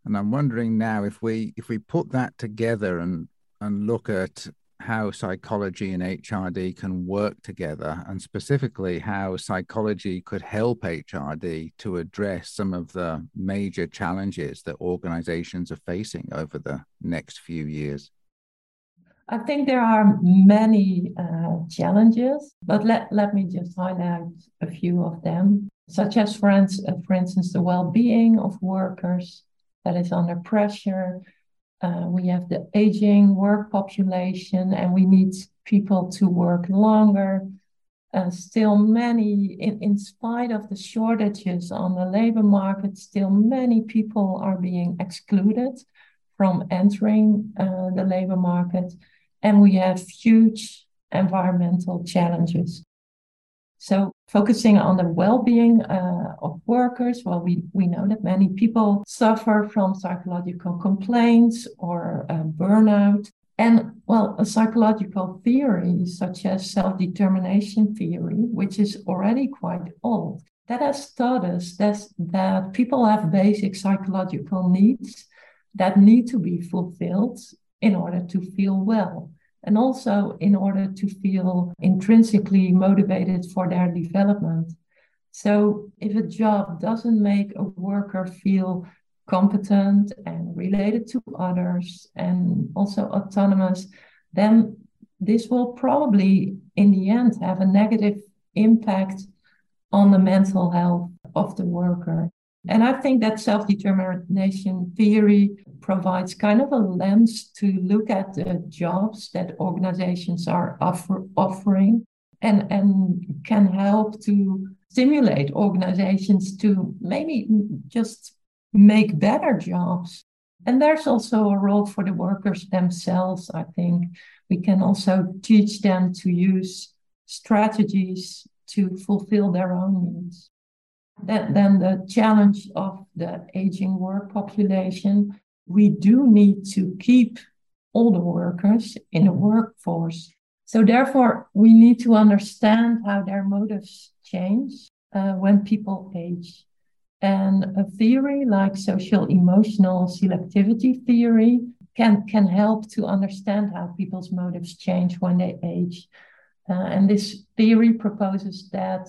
And I'm wondering now if we put that together and look at how psychology and HRD can work together, and specifically how psychology could help HRD to address some of the major challenges that organizations are facing over the next few years. I think there are many challenges, but let me just highlight a few of them, such as, for instance, the well-being of workers that is under pressure. We have the aging work population, and we need people to work longer. Still many, in spite of the shortages on the labor market, still many people are being excluded from entering the labor market. And we have huge environmental challenges. So focusing on the well-being of workers, well, we know that many people suffer from psychological complaints or burnout. And, well, a psychological theory such as self-determination theory, which is already quite old, that has taught us that people have basic psychological needs that need to be fulfilled in order to feel well, and also in order to feel intrinsically motivated for their development. So if a job doesn't make a worker feel competent and related to others and also autonomous, then this will probably in the end have a negative impact on the mental health of the worker. And I think that self-determination theory provides kind of a lens to look at the jobs that organizations are offering and can help to stimulate organizations to maybe just make better jobs. And there's also a role for the workers themselves, I think. We can also teach them to use strategies to fulfill their own needs. Then the challenge of the aging work population, we do need to keep older workers in the workforce. So therefore, we need to understand how their motives change when people age. And a theory like social emotional selectivity theory can help to understand how people's motives change when they age. And this theory proposes that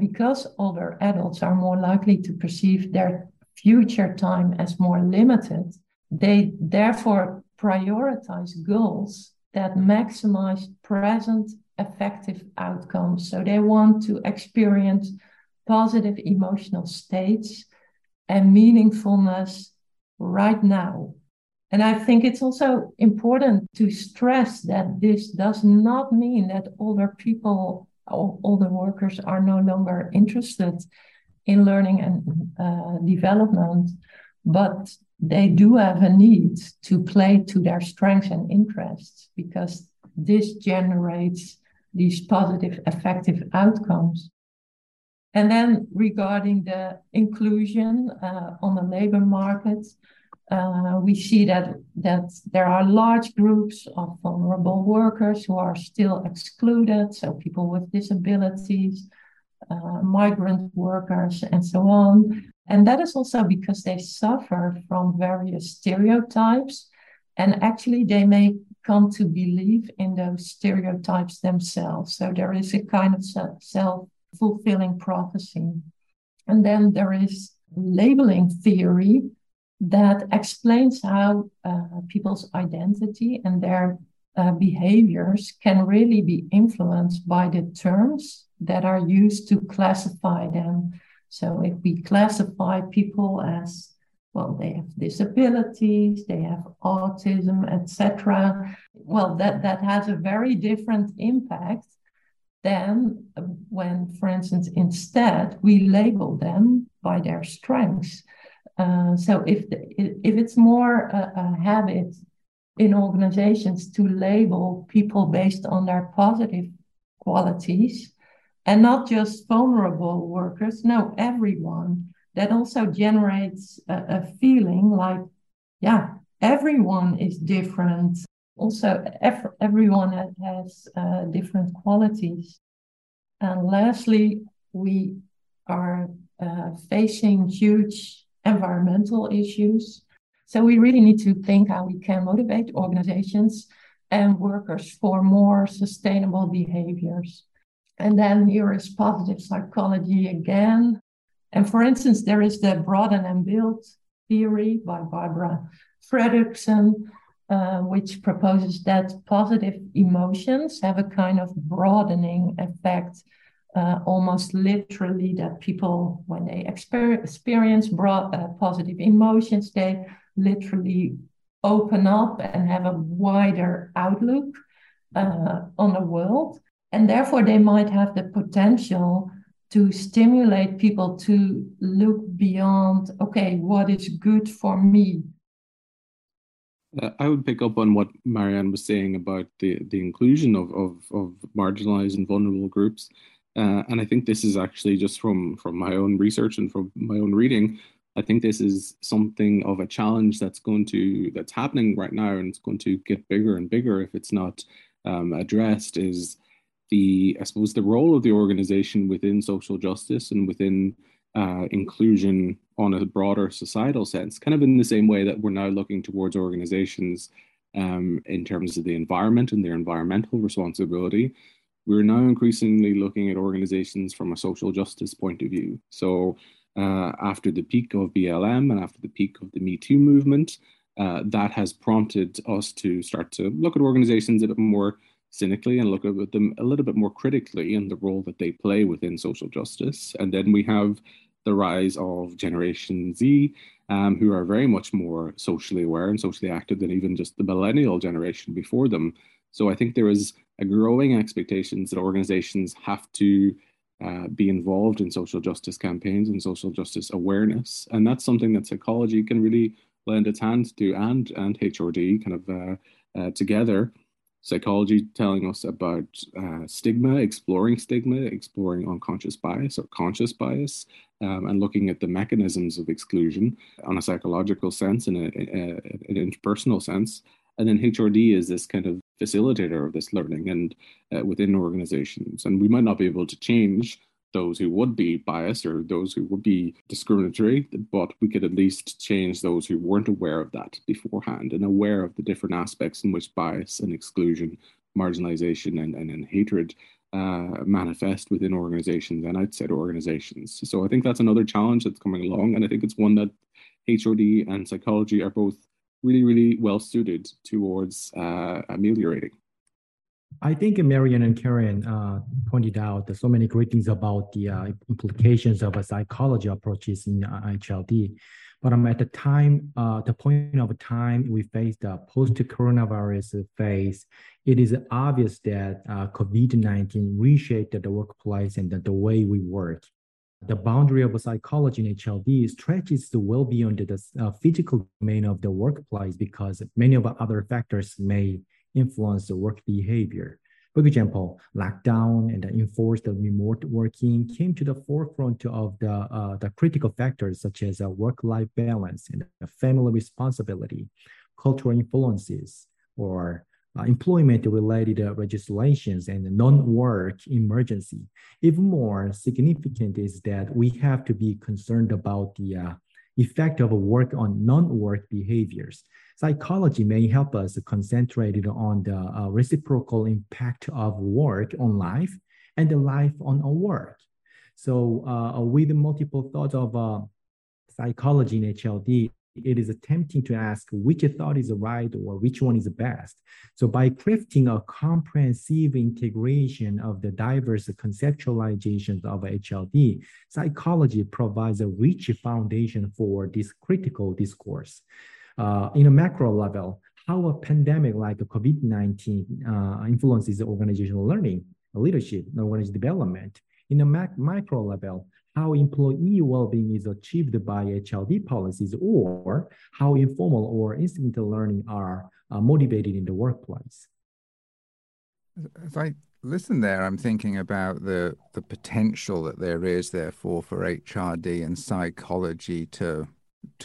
because older adults are more likely to perceive their future time as more limited, they therefore prioritize goals that maximize present effective outcomes. So they want to experience positive emotional states and meaningfulness right now. And I think it's also important to stress that this does not mean that older people, all the workers, are no longer interested in learning and development, but they do have a need to play to their strengths and interests, because this generates these positive, effective outcomes. And then regarding the inclusion on the labor market, we see that there are large groups of vulnerable workers who are still excluded, so people with disabilities, migrant workers, and so on. And that is also because they suffer from various stereotypes, and actually they may come to believe in those stereotypes themselves. So there is a kind of self-fulfilling prophecy. And then there is labeling theory that explains how people's identity and their behaviors can really be influenced by the terms that are used to classify them. So if we classify people as, well, they have disabilities, they have autism, etc., well, that has a very different impact than when, for instance, instead we label them by their strengths. So if it's more a habit in organizations to label people based on their positive qualities, and not just vulnerable workers, no, everyone, that also generates a feeling like, yeah, everyone is different. Also, everyone has different qualities. And lastly, we are facing huge environmental issues. So we really need to think how we can motivate organizations and workers for more sustainable behaviors. And then here is positive psychology again. And for instance, there is the broaden and build theory by Barbara Fredrickson, which proposes that positive emotions have a kind of broadening effect, almost literally that people, when they experience positive emotions, they literally open up and have a wider outlook on the world. And therefore, they might have the potential to stimulate people to look beyond, okay, what is good for me? I would pick up on what Marianne was saying about the inclusion of marginalized and vulnerable groups. And I think this is actually just from my own research and from my own reading, I think this is something of a challenge that's happening right now, and it's going to get bigger and bigger if it's not addressed, is the role of the organization within social justice and within inclusion on a broader societal sense, kind of in the same way that we're now looking towards organizations in terms of the environment and their environmental responsibility. We're now increasingly looking at organizations from a social justice point of view. So after the peak of BLM and after the peak of the Me Too movement, that has prompted us to start to look at organizations a bit more cynically and look at them a little bit more critically in the role that they play within social justice. And then we have the rise of Generation Z, who are very much more socially aware and socially active than even just the millennial generation before them. So I think there is a growing expectation that organizations have to be involved in social justice campaigns and social justice awareness. And that's something that psychology can really lend its hand to, and HRD kind of together. Psychology telling us about stigma, exploring unconscious bias or conscious bias, and looking at the mechanisms of exclusion on a psychological sense and an interpersonal sense. And then HRD is this kind of facilitator of this learning and within organizations. And we might not be able to change those who would be biased or those who would be discriminatory, but we could at least change those who weren't aware of that beforehand and aware of the different aspects in which bias and exclusion, marginalization and hatred manifest within organizations and outside organizations. So I think that's another challenge that's coming along, and I think it's one that HRD and psychology are both really, really well suited towards ameliorating. I think Marianne and Karen pointed out so many great things about the implications of psychology approaches in HRD. But at the time, the point of time we face the post-coronavirus phase, it is obvious that COVID-19 reshaped the workplace and the way we work. The boundary of psychology in HRD stretches well beyond the physical domain of the workplace because many of other factors may influence the work behavior. For example, lockdown and the enforced remote working came to the forefront of the critical factors such as work-life balance and family responsibility, cultural influences, or employment-related legislations and non-work emergency. Even more significant is that we have to be concerned about the effect of work on non-work behaviors. Psychology may help us concentrate on the reciprocal impact of work on life and the life on our work. So with multiple thoughts of psychology in HLD, it is tempting to ask which thought is right or which one is best. So by crafting a comprehensive integration of the diverse conceptualizations of HLD, psychology provides a rich foundation for this critical discourse. In a macro level, how a pandemic like COVID-19 influences organizational learning, leadership, and organizational development. In a micro level, how employee well-being is achieved by HLD policies, or how informal or incidental learning are motivated in the workplace. As I listen there, I'm thinking about the potential that there is, therefore, for HRD and psychology to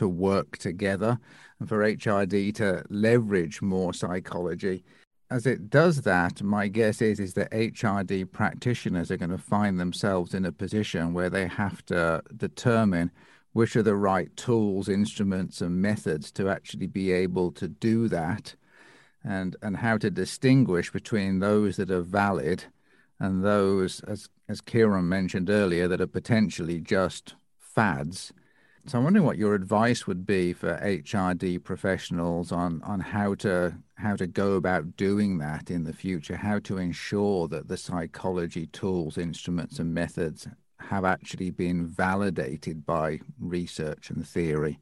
work together, and for HRD to leverage more psychology. As it does that, my guess is that HRD practitioners are going to find themselves in a position where they have to determine which are the right tools, instruments, and methods to actually be able to do that, and how to distinguish between those that are valid and those, as Kieran mentioned earlier, that are potentially just fads. So I'm wondering what your advice would be for HRD professionals on how to go about doing that in the future, how to ensure that the psychology tools, instruments, and methods have actually been validated by research and theory.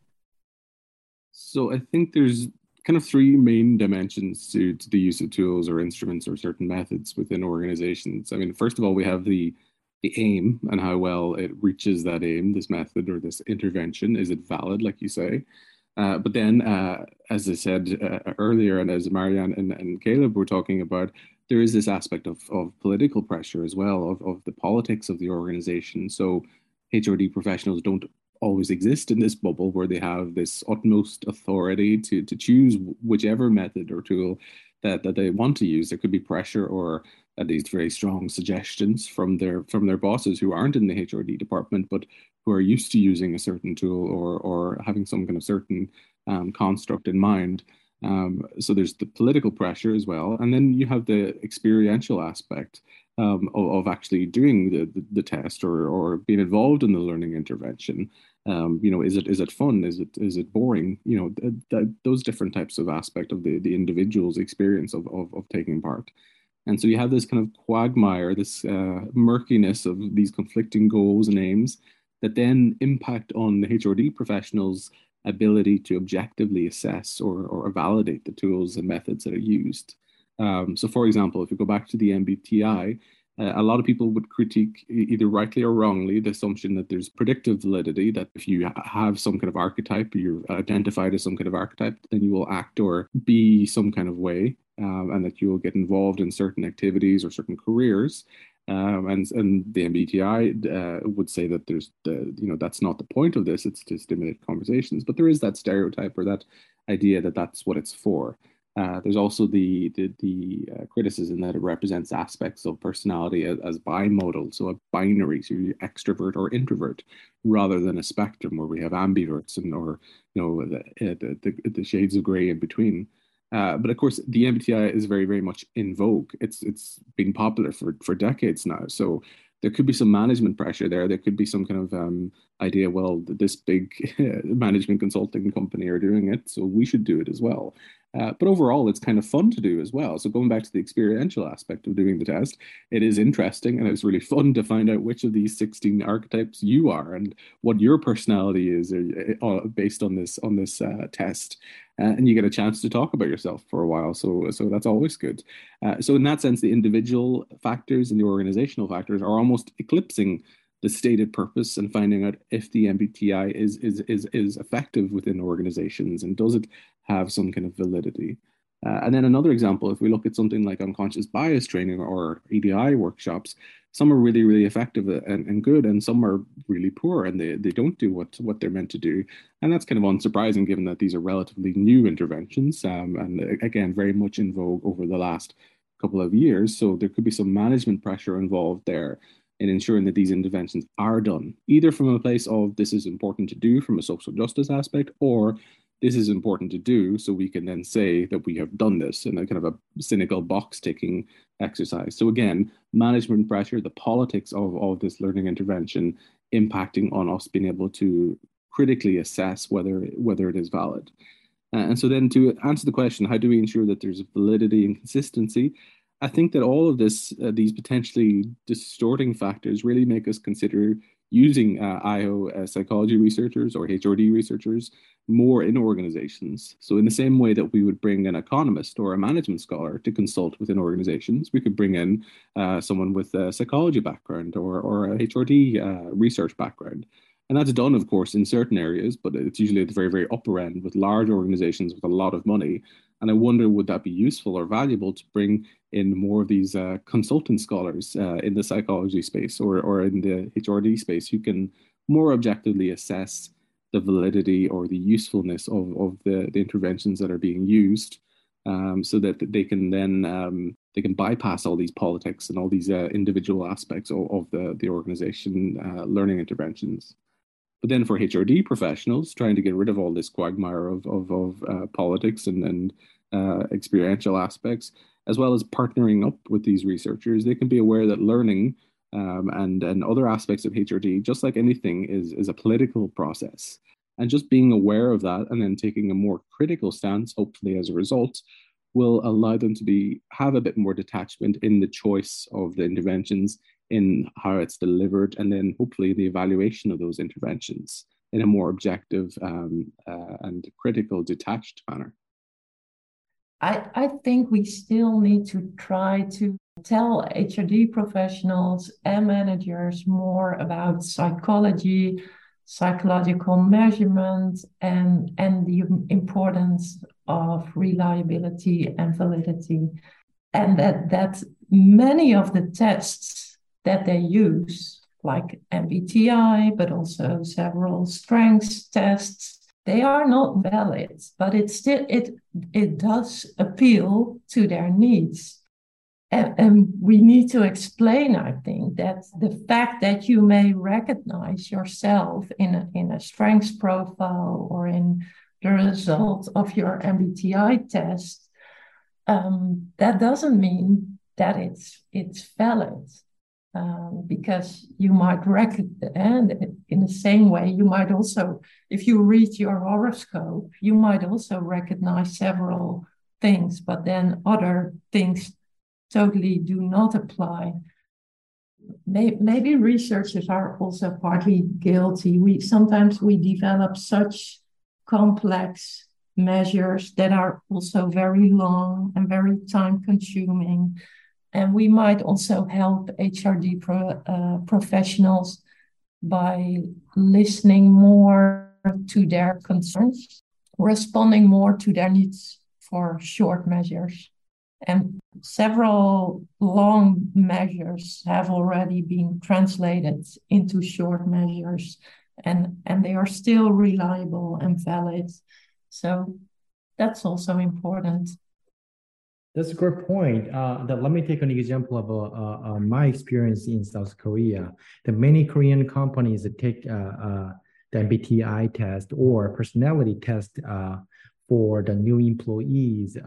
So I think there's kind of three main dimensions to the use of tools or instruments or certain methods within organizations. I mean, first of all, we have the aim and how well it reaches that aim, this method or this intervention. Is it valid, like you say? But then, as I said earlier, and as Marianne and Caleb were talking about, there is this aspect of political pressure as well, of the politics of the organization. So HRD professionals don't always exist in this bubble where they have this utmost authority to choose whichever method or tool that they want to use. There could be pressure or at least very strong suggestions from their bosses who aren't in the HRD department, but who are used to using a certain tool or having some kind of certain construct in mind. So there's the political pressure as well. And then you have the experiential aspect of actually doing the test or being involved in the learning intervention. Is it fun? Is it boring? Those different types of aspect of the individual's experience of taking part. And so you have this kind of quagmire, this murkiness of these conflicting goals and aims that then impact on the HRD professionals' ability to objectively assess or validate the tools and methods that are used. So for example, if you go back to the MBTI, a lot of people would critique, either rightly or wrongly, the assumption that there's predictive validity, that if you have some kind of archetype, you're identified as some kind of archetype, then you will act or be some kind of way, and that you will get involved in certain activities or certain careers. And the MBTI would say that there's that's not the point of this, it's to stimulate conversations, but there is that stereotype or that idea that that's what it's for. There's also the criticism that it represents aspects of personality as bimodal, so a binary, so you're extrovert or introvert, rather than a spectrum where we have ambiverts and the shades of grey in between. But of course, the MBTI is very, very much in vogue. It's been popular for decades now. So there could be some management pressure there. There could be some kind of idea, well, this big management consulting company are doing it, so we should do it as well. But overall, it's kind of fun to do as well. So going back to the experiential aspect of doing the test, it is interesting and it's really fun to find out which of these 16 archetypes you are and what your personality is based on this test. And you get a chance to talk about yourself for a while. So that's always good. So in that sense, the individual factors and the organizational factors are almost eclipsing the stated purpose and finding out if the MBTI is effective within organizations and does it have some kind of validity. And then another example, if we look at something like unconscious bias training or EDI workshops, some are really, really effective and good, and some are really poor and they don't do what they're meant to do. And that's kind of unsurprising given that these are relatively new interventions and again, very much in vogue over the last couple of years. So there could be some management pressure involved there in ensuring that these interventions are done, either from a place of this is important to do from a social justice aspect, or this is important to do so we can then say that we have done this, in a kind of a cynical box-ticking exercise. So again, management pressure, the politics of all this learning intervention impacting on us being able to critically assess whether it is valid. And so then to answer the question, how do we ensure that there's validity and consistency? I think that all of this, these potentially distorting factors really make us consider using IO psychology researchers or HRD researchers more in organizations. So in the same way that we would bring an economist or a management scholar to consult within organizations, we could bring in someone with a psychology background or a HRD research background. And that's done, of course, in certain areas, but it's usually at the very, very upper end with large organizations with a lot of money. And I wonder, would that be useful or valuable to bring in more of these consultant scholars in the psychology space or in the HRD space who can more objectively assess the validity or the usefulness of the interventions that are being used so that they can then they can bypass all these politics and all these individual aspects of the organization learning interventions. But then for HRD professionals, trying to get rid of all this quagmire of politics and experiential aspects, as well as partnering up with these researchers, they can be aware that learning and other aspects of HRD, just like anything, is a political process. And just being aware of that and then taking a more critical stance, hopefully as a result, will allow them to have a bit more detachment in the choice of the interventions, in how it's delivered, and then hopefully the evaluation of those interventions in a more objective and critical, detached manner. I think we still need to try to tell HRD professionals and managers more about psychology, psychological measurement, and the importance of reliability and validity. And that many of the tests that they use, like MBTI, but also several strengths tests, they are not valid, but it still it does appeal to their needs. And we need to explain, I think, that the fact that you may recognize yourself in a strengths profile or in the result of your MBTI test, that doesn't mean that it's valid. Because you might recognize, in the same way, you might also, if you read your horoscope, you might also recognize several things, but then other things totally do not apply. Maybe researchers are also partly guilty. Sometimes we develop such complex measures that are also very long and very time-consuming. And we might also help HRD professionals by listening more to their concerns, responding more to their needs for short measures. And several long measures have already been translated into short measures, and they are still reliable and valid. So that's also important. That's a great point. Let me take an example of my experience in South Korea. The many Korean companies take the MBTI test or personality test for the new employees'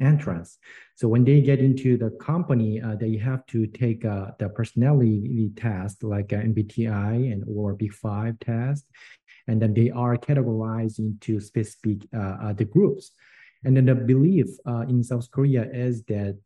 entrance. So when they get into the company, they have to take the personality test like MBTI or Big Five test, and then they are categorized into specific the groups. And then the belief in South Korea is that,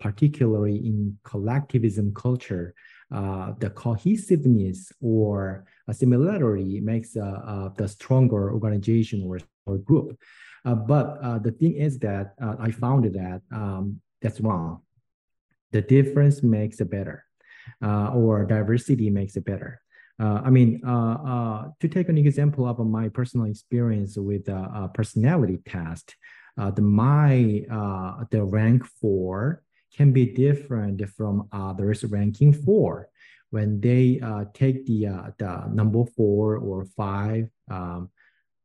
particularly in collectivism culture, the cohesiveness or a similarity makes the stronger organization or group. But the thing is that I found that that's wrong. The difference makes it better, or diversity makes it better. To take an example of my personal experience with a personality test, the rank 4 can be different from others ranking 4. When they take the number 4 or 5,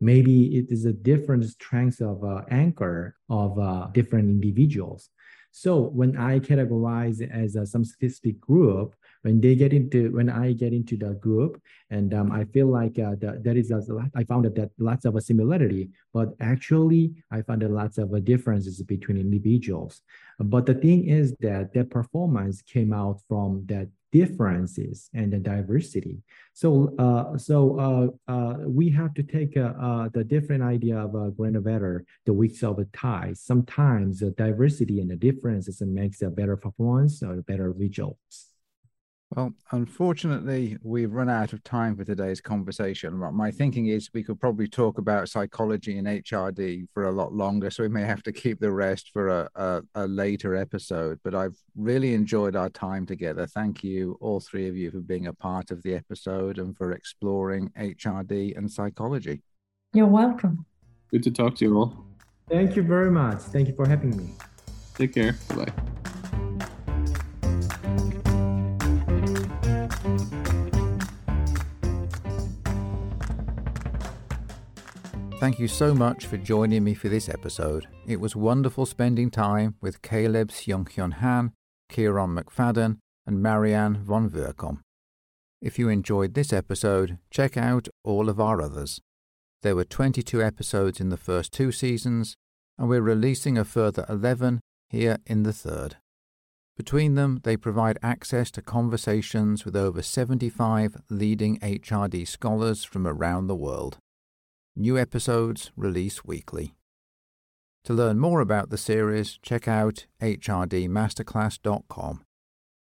maybe it is a different strength of anchor of different individuals. So when I categorize as some specific group, when I get into the group, and I feel like I found that lots of a similarity, but actually I found lots of differences between individuals. But the thing is that their performance came out from that differences and the diversity. So, we have to take the different idea of a granometer, the weeks of a tie. Sometimes the diversity and the differences makes a better performance or better results. Well, unfortunately, we've run out of time for today's conversation. My thinking is we could probably talk about psychology and HRD for a lot longer, so we may have to keep the rest for a later episode. But I've really enjoyed our time together. Thank you, all three of you, for being a part of the episode and for exploring HRD and psychology. You're welcome. Good to talk to you all. Thank you very much. Thank you for having me. Take care. Bye-bye. Thank you so much for joining me for this episode. It was wonderful spending time with Caleb Seung-hyun Han, Kieran McFadden, and Marianne van Woerkom. If you enjoyed this episode, check out all of our others. There were 22 episodes in the first 2 seasons, and we're releasing a further 11 here in the third. Between them, they provide access to conversations with over 75 leading HRD scholars from around the world. New episodes release weekly. To learn more about the series, check out HRD Masterclass.com.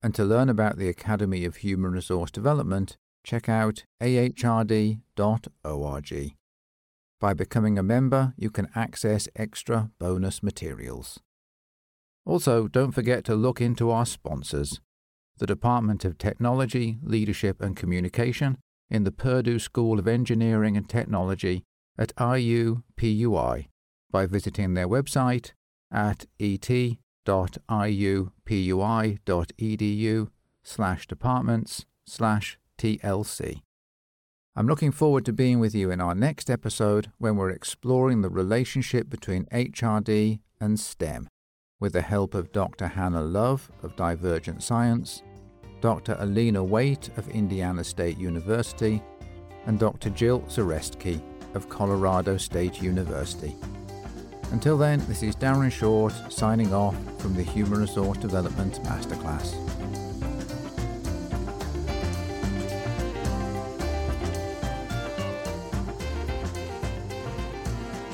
And to learn about the Academy of Human Resource Development, check out ahrd.org. By becoming a member, you can access extra bonus materials. Also, don't forget to look into our sponsors, the Department of Technology, Leadership and Communication in the Purdue School of Engineering and Technology at IUPUI by visiting their website at et.iupui.edu/departments/TLC. I'm looking forward to being with you in our next episode when we're exploring the relationship between HRD and STEM with the help of Dr. Hannah Love of Divergent Science, Dr. Alina Waite of Indiana State University, and Dr. Jill Zarestky of Colorado State University. Until then, this is Darren Short signing off from the Human Resource Development Masterclass.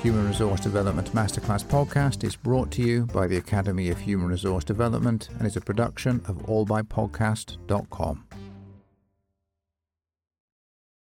Human Resource Development Masterclass podcast is brought to you by the Academy of Human Resource Development and is a production of AllBuyPodcast.com.